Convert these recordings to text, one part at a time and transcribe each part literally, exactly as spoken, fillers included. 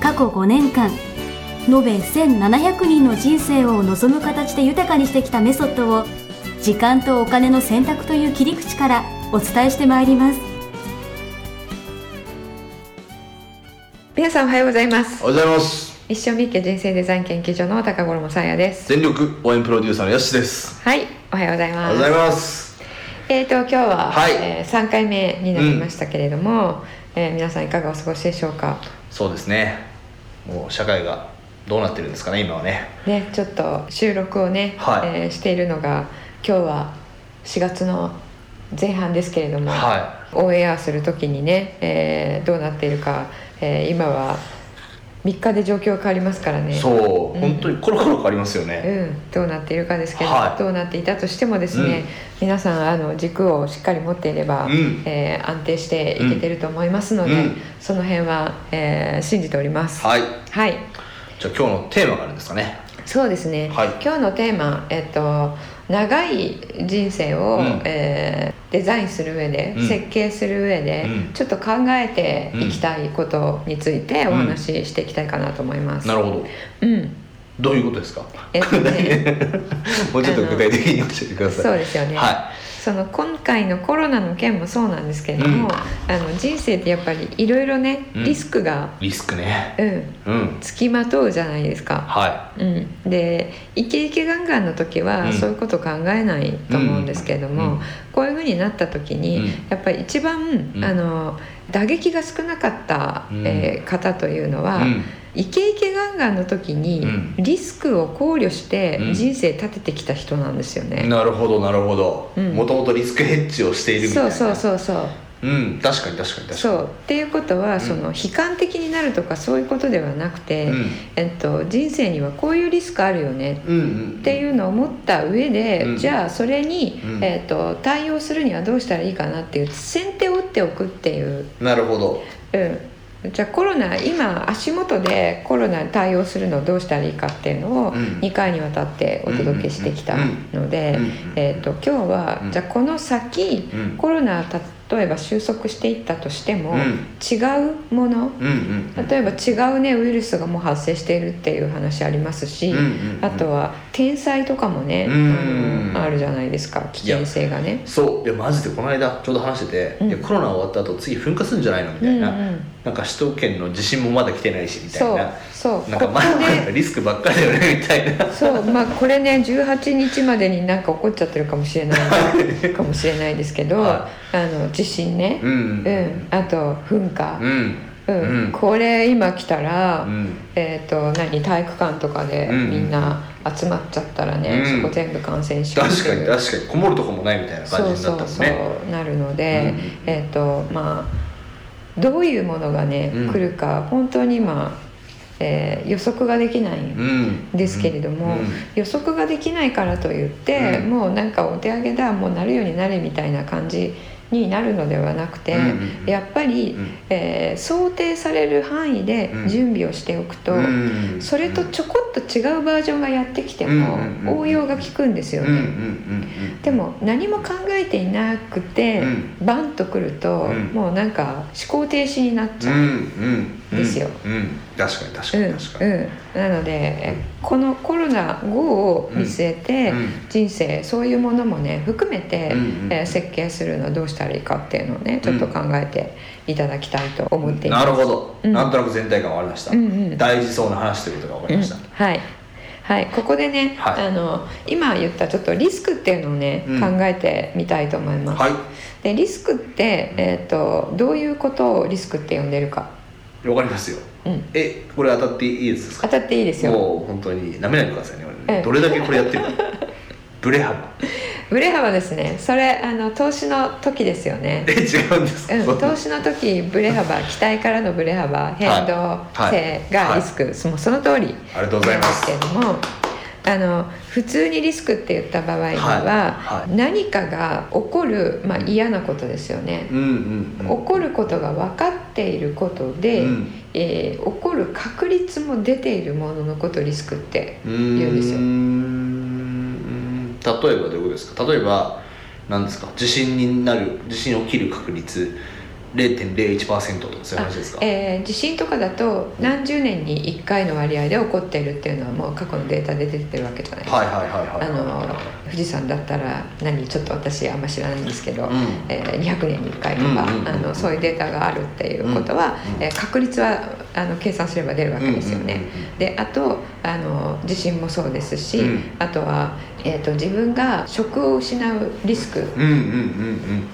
過去ごねんかん延べせんななひゃくにんの人生を望む形で豊かにしてきたメソッドを、時間とお金の選択という切り口からお伝えしてまいります。皆さんおはようございます。おはようございます。一生三池人生デザイン研究所の高衣紗也です。全力応援プロデューサーのヤシです。はい、おはようございます。おはようございます。えーと今日は、はい、えー、さんかいめになりましたけれども、うん、えー、皆さんいかがお過ごしでしょうか。そうですね、もう社会がどうなってるんですかね、今はね。ね、ちょっと収録をね、はい、えー、しているのが今日はしがつの前半ですけれども、はい、オンエアする時にね、えー、どうなっているか、えー、今はみっかで状況が変わりますからね。そう、うん、本当にコロコロ変わりますよね、うん、どうなっているかですけど、はい、どうなっていたとしてもですね、うん、皆さんあの軸をしっかり持っていれば、うん、えー、安定していけてると思いますので、うん、その辺は、えー、信じております、はいはい、じゃあ今日のテーマがあるんですかね。そうですね、はい、今日のテーマ、えっと、長い人生を、うん、えー、デザインする上で、うん、設計する上で、うん、ちょっと考えていきたいことについてお話ししていきたいかなと思います、うんうん、なるほど、うん、どういうことですか、えっとね、もうちょっと具体的に教えてください。そうですよね、はい、その今回のコロナの件もそうなんですけれども、うん、あの人生ってやっぱりいろいろね、うん、リスクがリスクね、うんうん、つきまとうじゃないですか、はい、うん、でイケイケガンガンの時はそういうこと考えないと思うんですけれども、うんうん、こういう風になった時に、うん、やっぱり一番、うん、あの打撃が少なかった、うん、えー、方というのは、うん、イケイケガンガンの時にリスクを考慮して人生立ててきた人なんですよね、うん、なるほどなるほど、もともとリスクヘッジをしているみたいな。そうそうそうそう、うん、確かに確かに確かに。そうっていうことは、うん、その悲観的になるとかそういうことではなくて、うん、えっと、人生にはこういうリスクあるよねっていうのを思った上で、うん、じゃあそれに、うん、えっと、対応するにはどうしたらいいかなっていう先手を打っておくっていう。なるほど、うん、じゃあコロナ今足元でコロナに対応するのをどうしたらいいかっていうのをにかいにわたってお届けしてきたので、えーと今日はじゃあこの先コロナ例えば収束していったとしても違うもの、例えば違うねウイルスがもう発生しているっていう話ありますし、あとは天災とかもね、うん、あるじゃないですか、危険性がね。そういやマジでこの間ちょうど話してて、うん、コロナ終わった後次噴火するんじゃないのみたいな、うんうん、なんか首都圏の地震もまだ来てないしみたいな。そうそう、なんかまだリスクばっかりだよねみたいな。そう、まあこれねじゅうはちにちまでになんか起こっちゃってるかもしれないかもしれないですけど、あの地震ね、うんうんうん、あと噴火、うんうんうん、これ今来たら、うん、えっと何体育館とかでみんな集まっちゃったらね、うん、そこ全部感染しちゃう。確かに確かに、こもるとこもないみたいな感じになったもんね。そうそうそう、なるので、うん、えっとまあどういうものがね、うん、来るか本当に今、えー、予測ができないんですけれども、うんうん、予測ができないからといって、うん、もうなんかお手上げだもうなるようになれみたいな感じになるのではなくて、うん、やっぱり、うん、えー、想定される範囲で準備をしておくと、うん、それとちょこっと違うバージョンがやってきても応用が効くんですよね、うんうん、でも何も考えていなくて、うん、バンとくると、うん、もうなんか思考停止になっちゃうんですよ、うんうんうん、確かに確かに確かに、うんうん、なのでこのコロナ後を見据えて、うん、人生そういうものもね含めて、うんうん、えー、設計するのはどうしたらいいかっていうのをねちょっと考えていただきたいと思っています、うん、なるほど、うん、なんとなく全体感分かりました、うんうん、大事そうな話ということが分かりました、うん、はいはい、ここでね、はい、あの今言ったちょっとリスクっていうのをね、うん、考えてみたいと思います、はい、でリスクって、えーと、どういうことをリスクって呼んでるかわかりますよ、うん、え、これ当たっていいですか。当たっていいですよ。もう本当に舐めないでくださいね、俺ね、うん、どれだけこれやってるのブレ幅売れ幅ですね。それあの投資の時ですよね。え、違うんですか。うん、投資の時ブレ幅、期待からのブレ幅、変動性がリスク、はいはい、もうその通りありがとうございますけれども、あの普通にリスクって言った場合には、はいはい、何かが起こる、まあ、嫌なことですよね、うんうんうん、起こることが分かっていることで、うん、えー、起こる確率も出ているもののことをリスクって言うんですよ。うーん、例えばどういうことですか。例えば何ですか、地震になる、地震起きる確率 ゼロテンゼロいちパーセント とかそういう話ですか。えー、地震とかだと何十年にいっかいの割合で起こっているっていうのはもう過去のデータで出てるわけじゃないですか。はいはいはいはいはい。富士山だったら何、ちょっと私あんま知らないんですけど、うん、えー、にひゃくねんにいっかいとか、うんうんうん、あのそういうデータがあるっていうことは、うんうん、えー、確率はあの計算すれば出るわけですよね、うんうんうん、であとあの地震もそうですし、うん、あとは、えー、と自分が職を失うリスクっ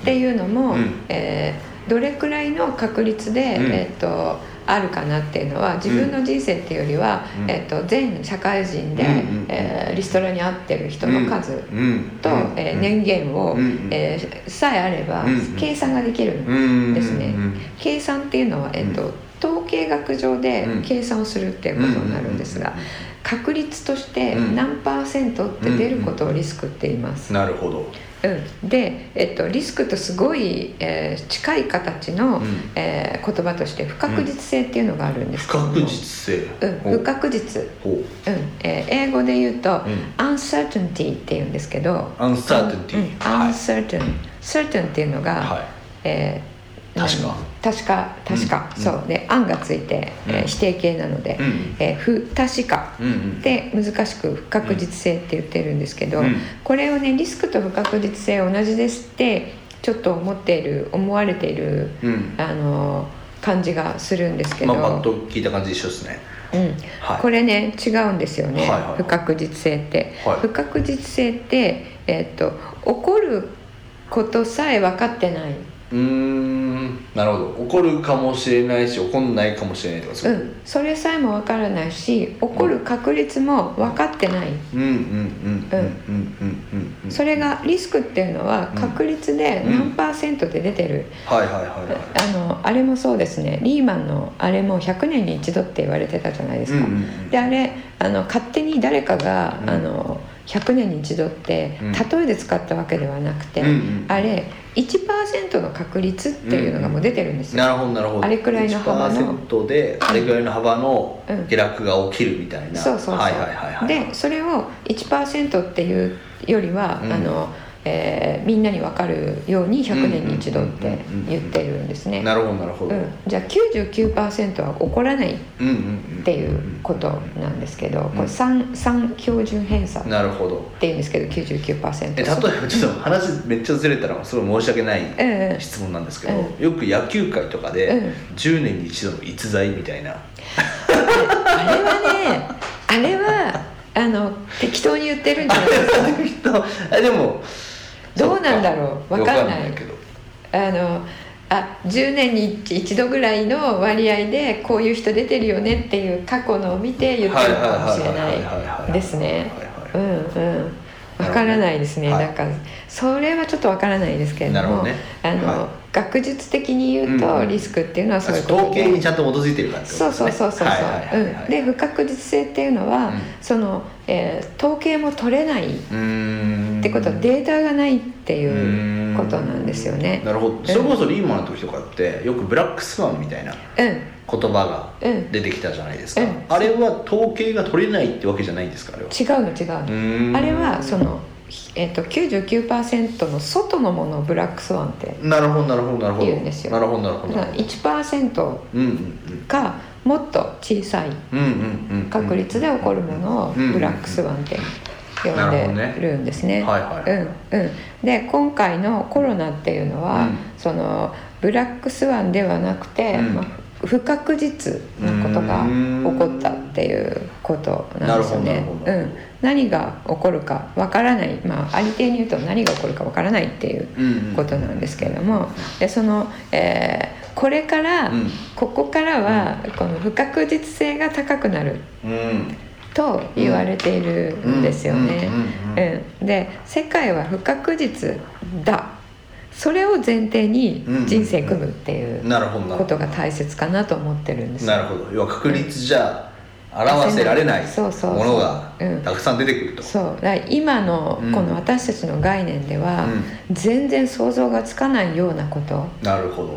ていうのも、えー、どれくらいの確率で、うん、えー、とあるかなっていうのは自分の人生っていうよりは、うん、えー、と全社会人で、うん、えー、リストラに合ってる人の数と、うん、えー、年限を、うん、えー、さえあれば計算ができるんですね、うんうんうんうん、計算っていうのは、えーと統計学上で計算をするっていうことになるんですが、確率として何パーセントって出ることをリスクって言います。なるほど。うん、で、えっと、リスクとすごい、えー、近い形の、うん、えー、言葉として不確実性っていうのがあるんですけども、不確実性、うん、不確実、うん、えー、英語で言うと、うん、uncertainty っていうんですけど、 uncertainty、うん、uncertain、はい、certain っていうのが、はい、えー確か確か確か、うん、そうで、案がついて、うん、えー、否定形なので、うん、えー、不確かって難しく不確実性って言ってるんですけど、うん、これをね、リスクと不確実性同じですってちょっと思っている思われている、うん、あの感じがするんですけど、まあ、パッと聞いた感じ一緒ですね。うん、はい、これね違うんですよね、はいはいはい、不確実性って、はい、不確実性って、えー、っと起こることさえ分かってない。うーん、なるほど。起こるかもしれないし起こんないかもしれないとか、そういう、うん、それさえも分からないし起こる確率も分かってない。それがリスクっていうのは確率で何パーセントで出てる。あれもそうですね。リーマンのあれもひゃくねんに一度って言われてたじゃないですか、うんうんうん、であれあの勝手に誰かが、うん、あのひゃくねんに一度って例えで使ったわけではなくて、うんうん、あれ いちパーセント の確率っていうのがもう出てるんですよ、うん、なるほどなるほど。あれくらいの幅の いちパーセント であれくらいの幅の下落が起きるみたいな。そうそうそう、はいはいはいはい。でそれを いちパーセント っていうよりは、うん、あのえー、みんなに分かるようにひゃくねんに一度って言ってるんですね。なるほどなるほど、うん、じゃあ きゅうじゅうきゅうパーセント は起こらないっていうことなんですけど、これ さん, さん標準偏差っていうんですけど きゅうじゅうきゅうパーセント。 え例えばちょっと話めっちゃずれたらすごい申し訳ない質問なんですけど、うんうん、よく野球界とかでじゅうねんに一度の逸材みたいな、うん、あれはねあれはあの適当に言ってるんじゃないですか。あでもどうなんだろう、分かんない。あのあじゅうねんに一度ぐらいの割合でこういう人出てるよねっていう過去のを見て言ってるかもしれないですね。うんうん、分からないですね。だからそれはちょっと分からないですけれども、ね、あの、はい、学術的に言うとリスクっていうのはそういうことで、うん、統計にちゃんと基づいてるからってことですね。そうそうそうそう。うん。で不確実性っていうのは、うん、その、えー、統計も取れないってことはデータがないっていうことなんですよね。なるほど。それこそリーマンの時とかってよくブラックスワンみたいな言葉が出てきたじゃないですか、うんうんうん、あれは統計が取れないってわけじゃないんですか。あれは違うの違うの、うん、あれはそのえー、と きゅうじゅうきゅうパーセント の外のものをブラックスワンって言うんですよ。 いちパーセント かもっと小さい確率で起こるものをブラックスワンって呼んでるんですね。で今回のコロナっていうのは、うん、そのブラックスワンではなくて、うんまあ不確実なことが起こったっていうことなんですよね。うん、何が起こるかわからない、まあ、ありていに言うと何が起こるかわからないっていうことなんですけれども、でその、えー、これから、うん、ここからはこの不確実性が高くなる、うん、と言われているんですよね。で、世界は不確実だ、それを前提に人生組むっていうことが大切かなと思ってるんですよ。なるほど。要は確率じゃ表せられないものがたくさん出てくると。そう、だから今のこの私たちの概念では全然想像がつかないようなこと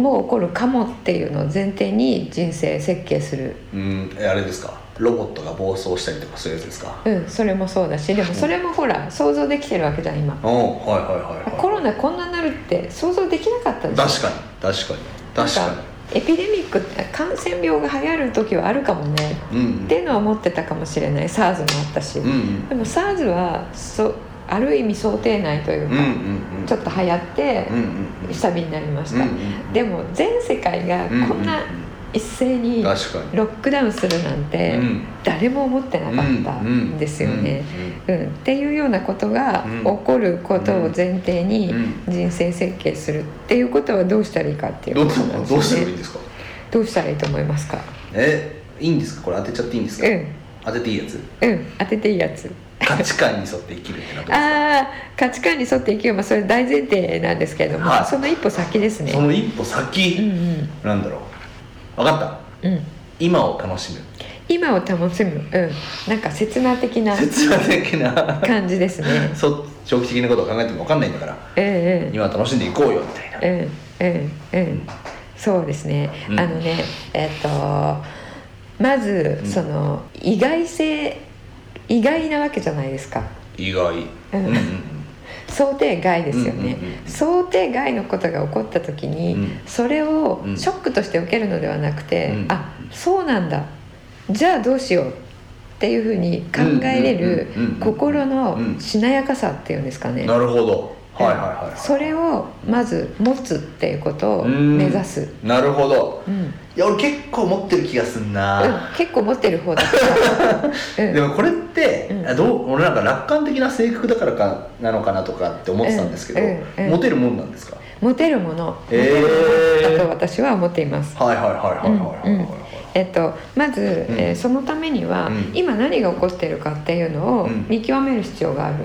も起こるかもっていうのを前提に人生設計する。うん、あれですか、ロボットが暴走したりとかそういうやつですか。うん、それもそうだし、でもそれもほら、うん、想像できてるわけじゃん今。おう、はいはいはいはい、コロナこんなになるって想像できなかったでしょ。確かに確かに確かに。エピデミック、感染病が流行る時はあるかもね、うん、っていうのは思ってたかもしれない。 SARS もあったし、うんうん、でも SARS はそある意味想定内というか、うんうんうん、ちょっと流行って下火になりました、うんうん、でも全世界がこんな一斉にロックダウンするなんて誰も思ってなかったんですよね、うんうん、っていうようなことが起こることを前提に人生設計するっていうことはどうしたらいいかっていうことなんですね。どうしたらいいんですか。どうしたらいいと思いますか。え、いいんですか、これ当てちゃっていいんですか、うん、当てていいやつ、うん、当てていいやつ。価値観に沿って生きるってなんですか。あ、価値観に沿って生きる、まあ、それ大前提なんですけれども、はい、その一歩先ですね。その一歩先、うんうん、なんだろう、分かった、うん、今を楽しむ。今を楽しむ、うん、なんか刹那的な刹那的な感じですね。そう、長期的なことを考えても分かんないんだから、うんうん、今楽しんでいこうよみたいな、うんうんうんうん、そうですね、うん、あのね、えーと、まず、うん、その意外性、意外なわけじゃないですか。意外、うんうん想定外ですよね、うんうんうん、想定外のことが起こった時に、うん、それをショックとして受けるのではなくて、うん、あ、そうなんだ、じゃあどうしようっていうふうに考えれる心のしなやかさっていうんですかね。なるほど、はいはいはいはい、それをまず持つっていうことを目指す。なるほど、うん、いや俺結構持ってる気がすんな、うん、結構持ってる方だから、うん、でもこれって、うん、どう俺なんか楽観的な性格だからかなのかなとかって思ってたんですけど、うんうんうん、モテるもんなんですか。モテるもの、えー、モテるものだと私は思っています。はいはいはいはいはいはい、うんうん、えっと、まず、うん、えー、そのためには、うん、今何が起こっているかっていうのを見極める必要がある。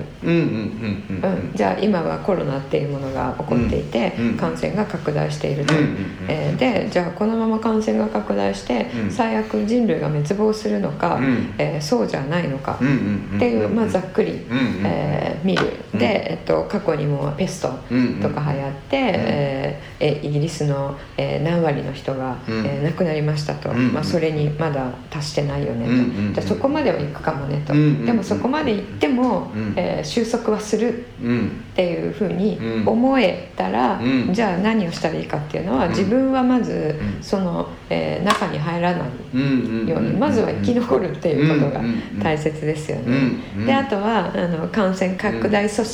じゃあ今はコロナっていうものが起こっていて、うん、感染が拡大していると、うんえー、でじゃあこのまま感染が拡大して、うん、最悪人類が滅亡するのか、うんえー、そうじゃないのかっていう、うんまあ、ざっくり、うんえー、見る。で、えっと、過去にもペストとか流行って、うんえー、イギリスの、えー、何割の人が、うんえー、亡くなりましたと、うんまあ、それにまだ達してないよねと、うんうんうん、じゃあそこまではいくかもねと、うんうんうん、でもそこまでいっても、うんえー、収束はするっていうふうに思えたら、うん、じゃあ何をしたらいいかっていうのは、うん、自分はまずその、えー、中に入らないように、まずは生き残るっていうことが大切ですよね、うんうん、であとはあの感染拡大阻止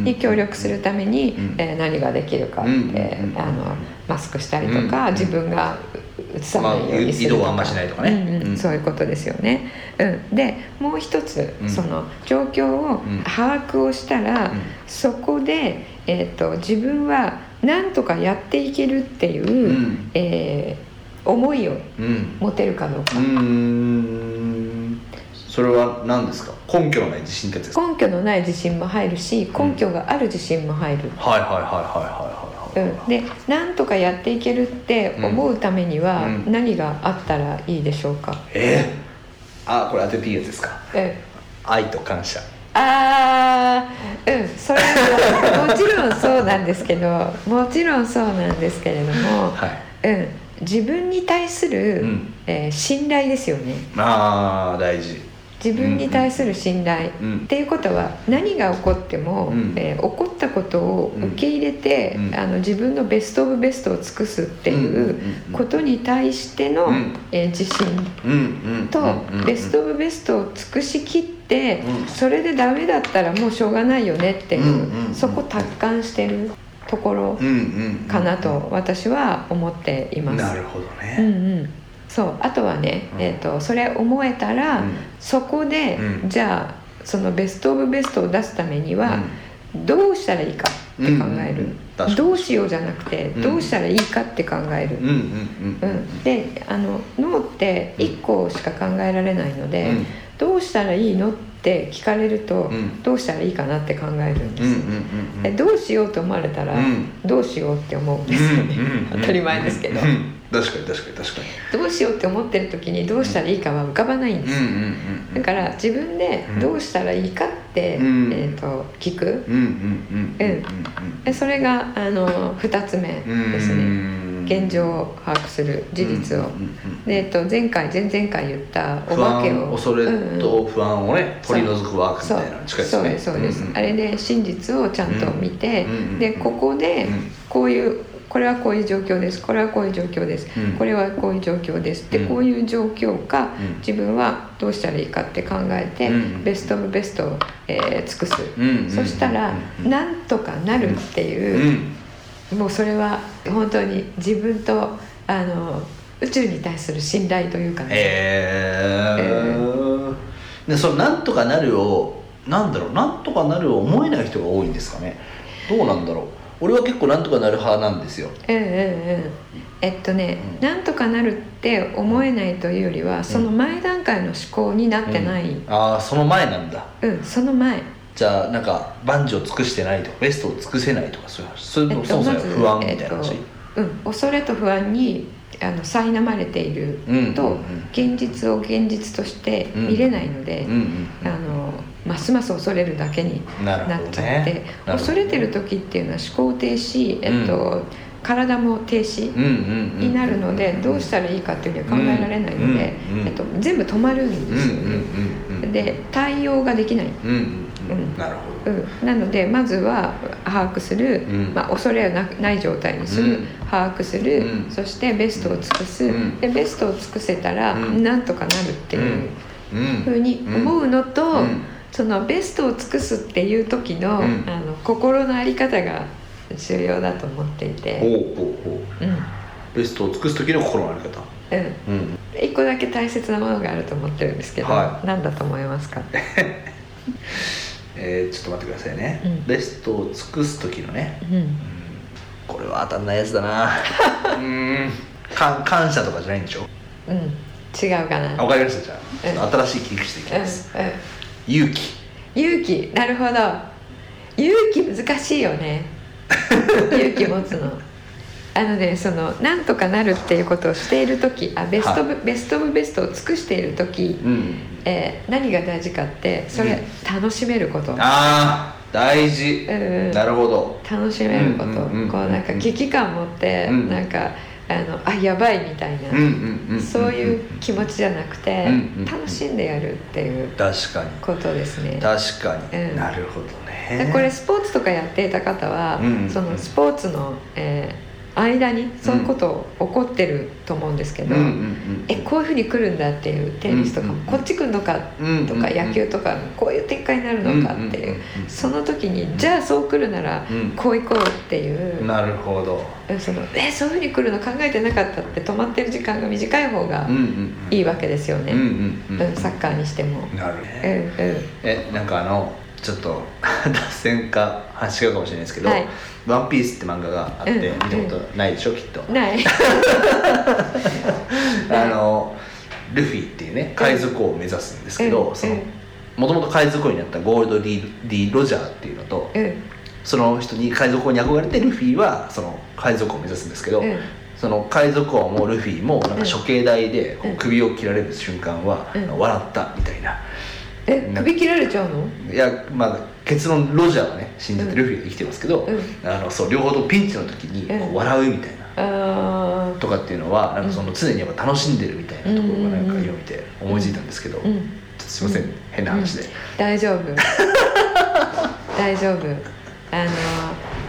に協力するために、うんうんえー、何ができるかって、うん、あのマスクしたりとか、うん、自分が移さないようにするとか、まあ、移動はあんましないとかね、うんうん、そういうことですよね、うん、でもう一つ、うん、その状況を把握をしたら、うん、そこで、えーと、自分はなんとかやっていけるっていう、うんえー、思いを持てるかどうか、うんうん、それは何ですか。根拠のない自信ってやつですか。根拠のない自信も入るし、根拠がある自信も入る、うん、はいはいはいはいはいはい、うん、でなんとかやっていけるって思うためには何があったらいいでしょうか、うんうん、えー、あ、これ当てていいやつですか、うん、愛と感謝。あー、うん、それはもちろんそうなんですけどもちろんそうなんですけれども、はいうん、自分に対する、うんえー、信頼ですよね。あー、大事。自分に対する信頼、うん、っていうことは何が起こっても、うんえー、起こったことを受け入れて、うん、あの自分のベストオブベストを尽くすっていうことに対しての、うんえー、自信と、うん、ベストオブベストを尽くしきって、うん、それでダメだったらもうしょうがないよねっていう、うん、そこ達観してるところかなと私は思っています。なるほどね、うんうん、そう。あとはね、うんえー、とそれ思えたら、うん、そこで、うん、じゃあそのベストオブベストを出すためには、うん、どうしたらいいかって考える、うんうん、どうしようじゃなくて、うん、どうしたらいいかって考える、うんうんうんうん、であの脳っていっこしか考えられないので、うん、どうしたらいいのって聞かれると、うん、どうしたらいいかなって考えるんです、うんうんうんうん、どうしようと思われたら、うん、どうしようって思うんですよね、うんうんうん、当たり前ですけど、うんうん、確かに確かに確かにどうしようって思ってる時にどうしたらいいかは浮かばないんです、うんうんうんうん、だから自分でどうしたらいいかって、うんえー、と聞く、それがあのふたつめですね、うん現状を把握する事実を、うんうんうん、で、えっと、前回前々回言ったお化けを恐れと不安をね、うんうん、取り除くワークみたいなの近いですね。そうですそうです、うんうん、あれで真実をちゃんと見て、うんうんうん、でここでこういうこれはこういう状況ですこれはこういう状況です、うん、これはこういう状況ですって、うん、こういう状況か、うん、自分はどうしたらいいかって考えて、うん、ベストオブベストを、えー、尽くす、うんうん、そしたら、うん、なんとかなるっていう、うんうんもうそれは本当に自分とあの宇宙に対する信頼というかね、えーえー、でそのなんとかなるをなんだろうなんとかなるを思えない人が多いんですかねどうなんだろう俺は結構なんとかなる派なんですよ、うんうんうん、えっとね、うん、なんとかなるって思えないというよりはその前段階の思考になってない、うんうん、ああその前なんだうんその前じゃあなんか万事を尽くしてないとかベストを尽くせないとかそういう話そういうのそもそも不安みたいな話、えっとうん、恐れと不安にあの苛まれていると、うんうんうん、現実を現実として見れないので、うんうんうん、あのますます恐れるだけになっちゃって、ね、恐れてる時っていうのは思考停止、えっとうん、体も停止になるのでどうしたらいいかっていうふうには考えられないので、うんうんえっと、全部止まるんですよね、うんうんうん、で対応ができない、うんうん、なるほど、うん、なのでまずは把握する、うんまあ、恐れが な, ない状態にする、うん、把握する、うん、そしてベストを尽くす、うん、でベストを尽くせたら、うん、なんとかなるっていうふうに思うのと、うんうん、そのベストを尽くすっていう時 の,、うん、あの心の在り方が重要だと思っていて、うんほうほうほううん、ベストを尽くす時の心の在り方うん、うん、いっこだけ大切なものがあると思ってるんですけど、はい、何だと思いますかえー、ちょっと待ってくださいね、うん、ベストを尽くす時のね、うんうん、これは当たんないやつだなうんか感謝とかじゃないんでしょうん違うかなわかりましたじゃあ、うん、ちょっと新しい切り口でいきます、うんうん、勇気勇気なるほど勇気難しいよね勇気持つのあのね、そのなんとかなるっていうことをしている時あベストオブ、はい、ベストオブベストを尽くしている時、うんえー、何が大事かってそれ、うん、楽しめることあー大事、うん、なるほど楽しめること、うんうんうん、こうなんか危機感持って、うん、なんかあのあやばいみたいな、うんうんうん、そういう気持ちじゃなくて、うんうんうん、楽しんでやるっていうことですね確かに、うん、なるほどねこれスポーツとかやっていた方は、うんうんうん、そのスポーツの、えー間にそういうこと起こってると思うんですけど、うんうんうん、えこういう風に来るんだっていうテニスとかも、うんうん、こっち来るのかとか、うんうん、野球とかこういう展開になるのかっていう、うんうん、その時にじゃあそう来るならこう行こうっていう、うん、なるほどそのえそういう風に来るの考えてなかったって止まってる時間が短い方がいいわけですよね、うんうんうんうん、サッカーにしてもなるね、うんうん、えなんかあのちょっと脱線か違うかもしれないですけど、はい、ワンピースって漫画があって、うん、見たことないでしょ、うん、きっとないあのルフィっていうね海賊王を目指すんですけど、うん、そのもともと海賊王になったゴールド・ディ・ロジャーっていうのと、うん、その人に海賊王に憧れてルフィはその海賊王を目指すんですけど、うん、その海賊王もルフィもなんか処刑台でこう首を切られる瞬間は、うん、笑ったみたいなえ首切られちゃうの？いや、まあ、結論ロジャーはね死んじゃってルフィが生きてますけど、うん、あのそう両方とピンチの時にこう笑うみたいな、うん、とかっていうのはなんかその常にやっぱ楽しんでるみたいなところがなんか今見て思いついたんですけど、うんうん、ちょっとすいません、うん、変な話で、うん、大丈夫大丈夫あの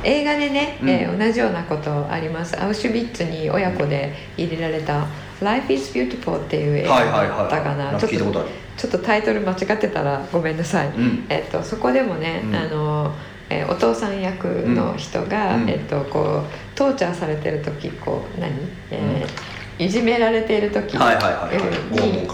映画でね、うんえー、同じようなことありますアウシュビッツに親子で入れられた Life is beautiful っていう映画だったかな、はいはいはい、聞いたことあるちょっとタイトル間違ってたらごめんなさい、うんえっと、そこでもね、うんあのえー、お父さん役の人が、うんえっと、こうトーチャーされてる時こう何、えーうん、いじめられている時に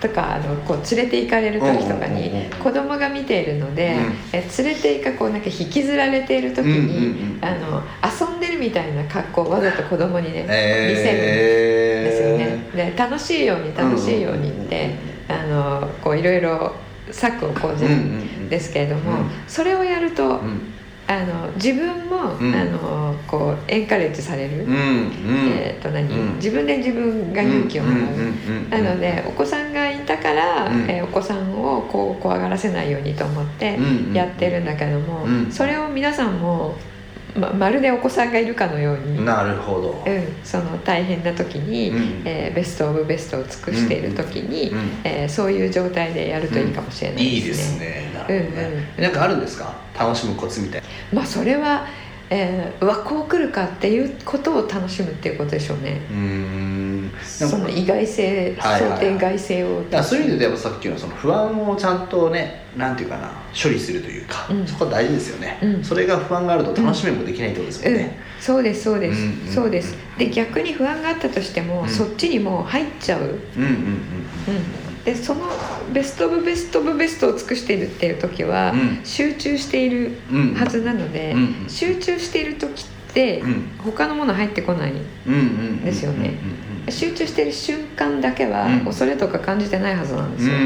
とかあのこう連れて行かれる時とかに、うん、子供が見ているので、うんえー、連れて行かこうなんか引きずられている時に、うん、あの遊んでるみたいな格好をわざと子供にね、えー、見せるんですよねで楽しいように楽しいようにって、あのこういろいろ策を講じるんですけれども、うんうんうん、それをやると、うん、あの自分も、うん、あのこうエンカレッジされる、うんえーと何うん、自分で自分が勇気をもらう、うん、なのでお子さんがいたから、うんえー、お子さんをこう怖がらせないようにと思ってやってるんだけども、うんうん、それを皆さんもま, まるでお子さんがいるかのようになるほど、うん、その大変な時に、うんえー、ベストオブベストを尽くしている時に、うんうんえー、そういう状態でやるといいかもしれないですね、うん、いいですね、なるほどね、うんうん、なんかあるんですか楽しむコツみたいな、まあ、それは、えー、うわこう来るかっていうことを楽しむっていうことでしょうねうーんその意外性、はいはいはい、想定外性をだそういう意味でやっぱさっきのその不安をちゃんとねなんていうかな処理するというか、うん、そこは大事ですよね、うん、それが不安があると楽しみもできないってことですよね、うんうん、そうですそうです、うんうんうん、そうですで逆に不安があったとしても、うん、そっちにもう入っちゃう、うんうんうんうん、でそのベストオブベストオブベストを尽くしているっていう時は、うん、集中しているはずなので、うんうんうん、集中している時って、うん、他のもの入ってこないんですよね集中している瞬間だけは恐れとか感じてないはずなんですよ、うんう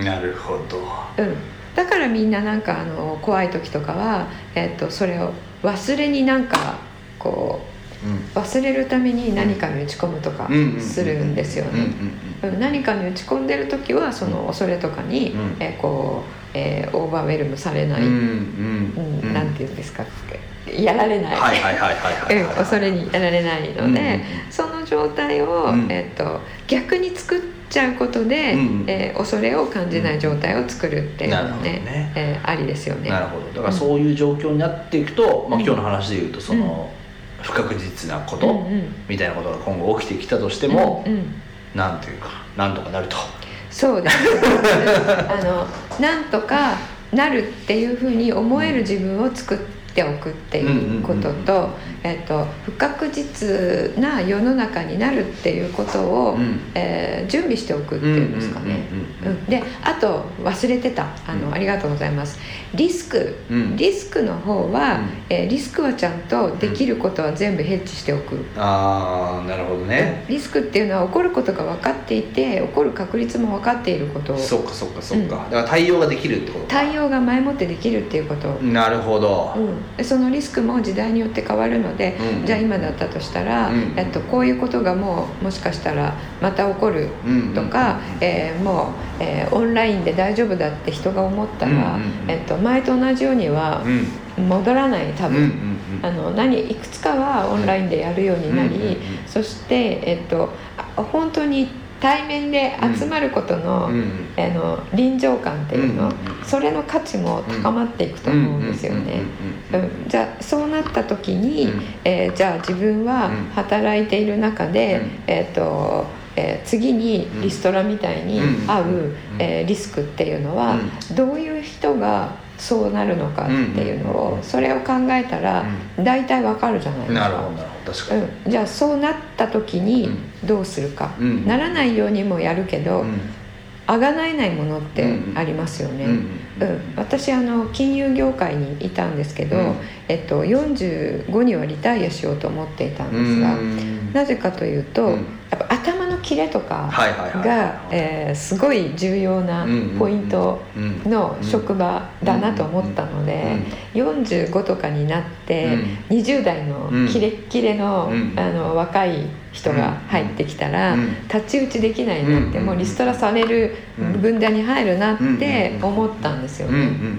ん、なるほど、うん、だからみんななんかあの怖い時とかは、えー、とそれを忘れになんかこう、うん、忘れるために何かに打ち込むとかするんですよね何かに打ち込んでる時はその恐れとかに、うんえーこうえー、オーバーウェルムされない、うんうんうん、なんていうんですかやられない恐れにやられないので、うん、その状態を、うんえー、と逆に作っちゃうことで、うんえー、恐れを感じない状態を作るっていうのは、ねねえー、ありですよねなるほどだからそういう状況になっていくと、うんまあ、今日の話でいうとその、うん、不確実なこと、うんうん、みたいなことが今後起きてきたとしても、うんうん、なんというかなんとかなるとそうですあのなんとかなるっていうふうに思える自分を作ってっておくっていうことと、えっと、不確実な世の中になるっていうことを、うんえー、準備しておくっていうんですかねで、あと忘れてたあの、うん、ありがとうございますリスク、うん、リスクの方は、うんえー、リスクはちゃんとできることは全部ヘッジしておく、うん、あーなるほどねリスクっていうのは起こることが分かっていて起こる確率も分かっていることそうかそうかそうか、うん、だから対応ができるってこと対応が前もってできるっていうことなるほど、うんそのリスクも時代によって変わるので、うん、じゃあ今だったとしたら、うんえっと、こういうことがもうもしかしたらまた起こるとか、うんえー、もう、えー、オンラインで大丈夫だって人が思ったら、うんえっと、前と同じようには戻らない多分、うん、あの何いくつかはオンラインでやるようになり、うん、そして、えっと、本当に対面で集まることの、うん、あの臨場感っていうの、うん、それの価値も高まっていくと思うんですよね、うん、じゃあそうなった時に、うんえー、じゃあ自分は働いている中で、うんえーとえー、次にリストラみたいに合う、うんえー、リスクっていうのは、うん、どういう人がそうなるのかっていうのを、うん、それを考えたら大体わかるじゃないですか。なるほど、なるほど、確かに。うん、じゃあそうなった時にどうするか、うん、ならないようにもやるけど、うん、あがないないものってありますよね、うんうん、私あの金融業界にいたんですけど、うんえっと、よんじゅうごにはリタイアしようと思っていたんですが、うん、なぜかというと、うん、やっぱ頭のキレとかがすごい重要なポイントの職場だなと思ったので、うんうんうん、よんじゅうごとかになってにじゅう代のキレッキレ の,、うん、あの若い人が入ってきたら太刀打ちできないなって、うん、もうリストラされる軍団に入るなって思ったんですよね、うん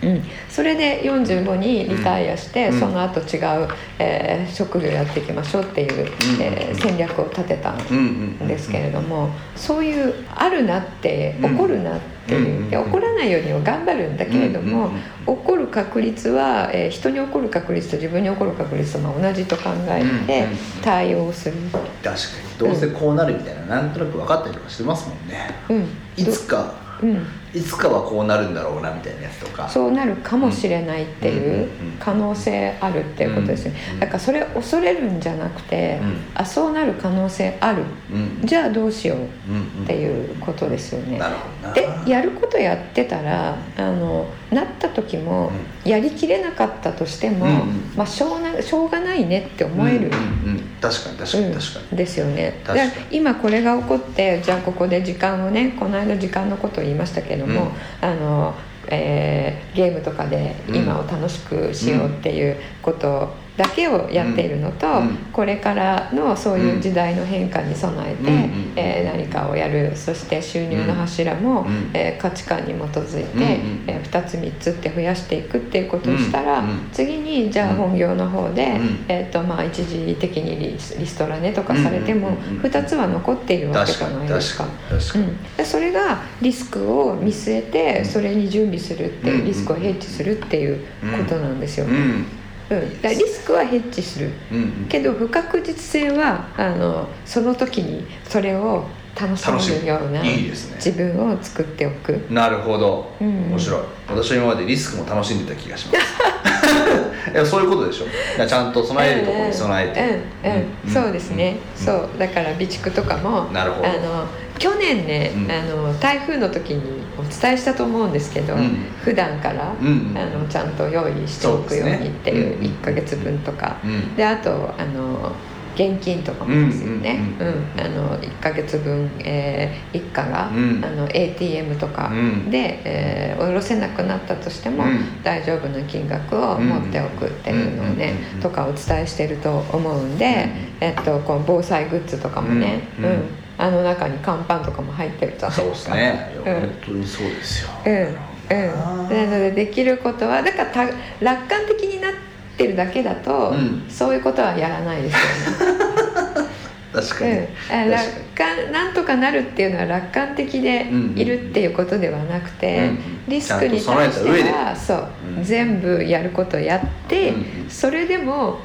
うん、それでよんじゅうごにリタイアして、うん、その後違う、えー、職業やっていきましょうっていう、うんえー、戦略を立てたんですけれども、うんうん、そういうあるなって起こるなってで起こらないようには頑張るんだけれども、うんうんうん、起こる確率は、えー、人に起こる確率と自分に起こる確率と同じと考えて対応する、うんうんうん、確かにどうせこうなるみたいな、うん、なんとなく分かったりとかしてますもんね、うん、いつか、うんいつかはこうなるんだろうなみたいなやつとか、そうなるかもしれないっていう可能性あるっていうことですよね、うんうんうん、だからそれ恐れるんじゃなくて、うん、あそうなる可能性ある、うん、じゃあどうしようっていうことですよね、うんうん、なるほどな。でやることやってたらあのなった時も、うん、やりきれなかったとしても、うんうんまあ、しょうな、しょうがないねって思える、うんうんうん、確かに確かに確かに、うん、ですよね。だから今これが起こってじゃあここで時間をね、この間時間のことを言いましたけども、うんあのえー、ゲームとかで今を楽しくしようっていうことだけをやっているのと、うん、これからのそういう時代の変化に備えて、うんえー、何かをやる、そして収入の柱も、うんえー、価値観に基づいて、うんえー、ふたつみっつって増やしていくっていうことをしたら、うん、次にじゃあ本業の方で、うんえーとまあ、一時的に リ, リストラねとかされても、うん、ふたつは残っているわけじゃないですか。うん、それがリスクを見据えてそれに準備するって、うん、リスクをヘッジするっていうことなんですよね。うんうんうん、だリスクはヘッジする、うんうん、けど不確実性はあのその時にそれを楽しむような、いいですね、自分を作っておく。なるほど、うん、面白い。私は今までリスクも楽しんでた気がしますいやそういうことでしょ。だちゃんと備えるところに備えて、うんうんうんうん、そうですね、うん、そうだから備蓄とかも、なるほど。あの去年ね、うん、あの台風の時にお伝えしたと思うんですけど、うん、普段から、うんうん、あのちゃんと用意しておくようにっていう、いっかげつぶんとか、うん、であとあの現金とかもですよね、うんうんうん、あのいっかげつぶん、えー、一家が、うん、あの エーティーエム とかで、うんえー、下ろせなくなったとしても、うん、大丈夫な金額を持っておくっていうのをね、うん、とかお伝えしてると思うんで、うんえっと、こう防災グッズとかもね、うんうんうん、あの中に乾パンとかも入ってるじゃないですか。そうですね、うん、本当にそうですよ、うんうん、なのでできることはだからた楽観的になってるだけだと、うん、そういうことはやらないですよね確かに、うん、楽観なんとかなるっていうのは楽観的でいるっていうことではなくて、うんうん、リスクに対してはそう、うん、全部やることやって、うん、それでも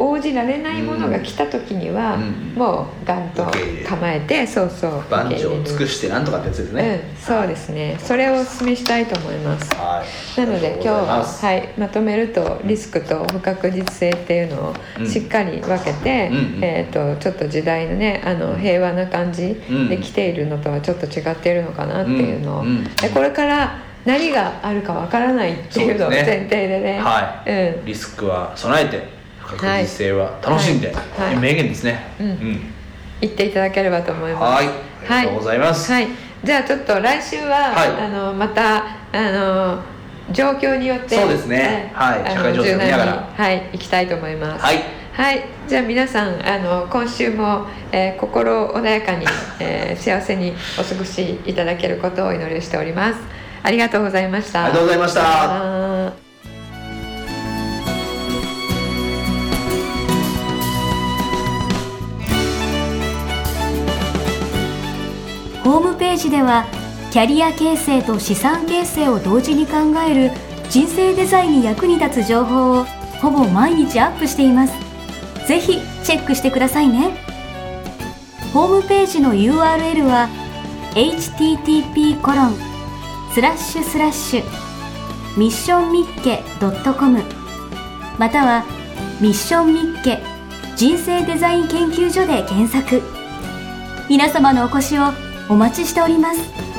応じられないものが来た時には、うん、もうガンと構えて、そうそう万丈を尽くしてなんとかってやつですね、うん、そうですね、はい、それをお勧めしたいと思います、はい、なので今日は、はい、まとめるとリスクと不確実性っていうのをしっかり分けて、うんえー、とちょっと時代のねあの平和な感じで来ているのとはちょっと違っているのかなっていうのを、うんうん、でこれから何があるかわからないっていうのを前提でね、はいうん、リスクは備えて確実性は楽しんで、はいはいはい、名言ですね、うんうん、言っていただければと思います。はい、ありがとうございます、はいはい、じゃあちょっと来週は、はい、あのまたあの状況によってそうですね、はいはい、社会情勢を見ながら、はい、行きたいと思います、はいはい、じゃあ皆さんあの今週も、えー、心穏やかに、えー、幸せにお過ごしいただけることをお祈りしております。ありがとうございました。ありがとうございました。ホームページではキャリア形成と資産形成を同時に考える人生デザインに役に立つ情報をほぼ毎日アップしています。ぜひチェックしてくださいね。ホームページの ユーアールエル は エイチティーティーピーコロンスラッシュスラッシュミッションミッケドットコム またはミッションミッケ人生デザイン研究所で検索。皆様のお越しをお待ちしております。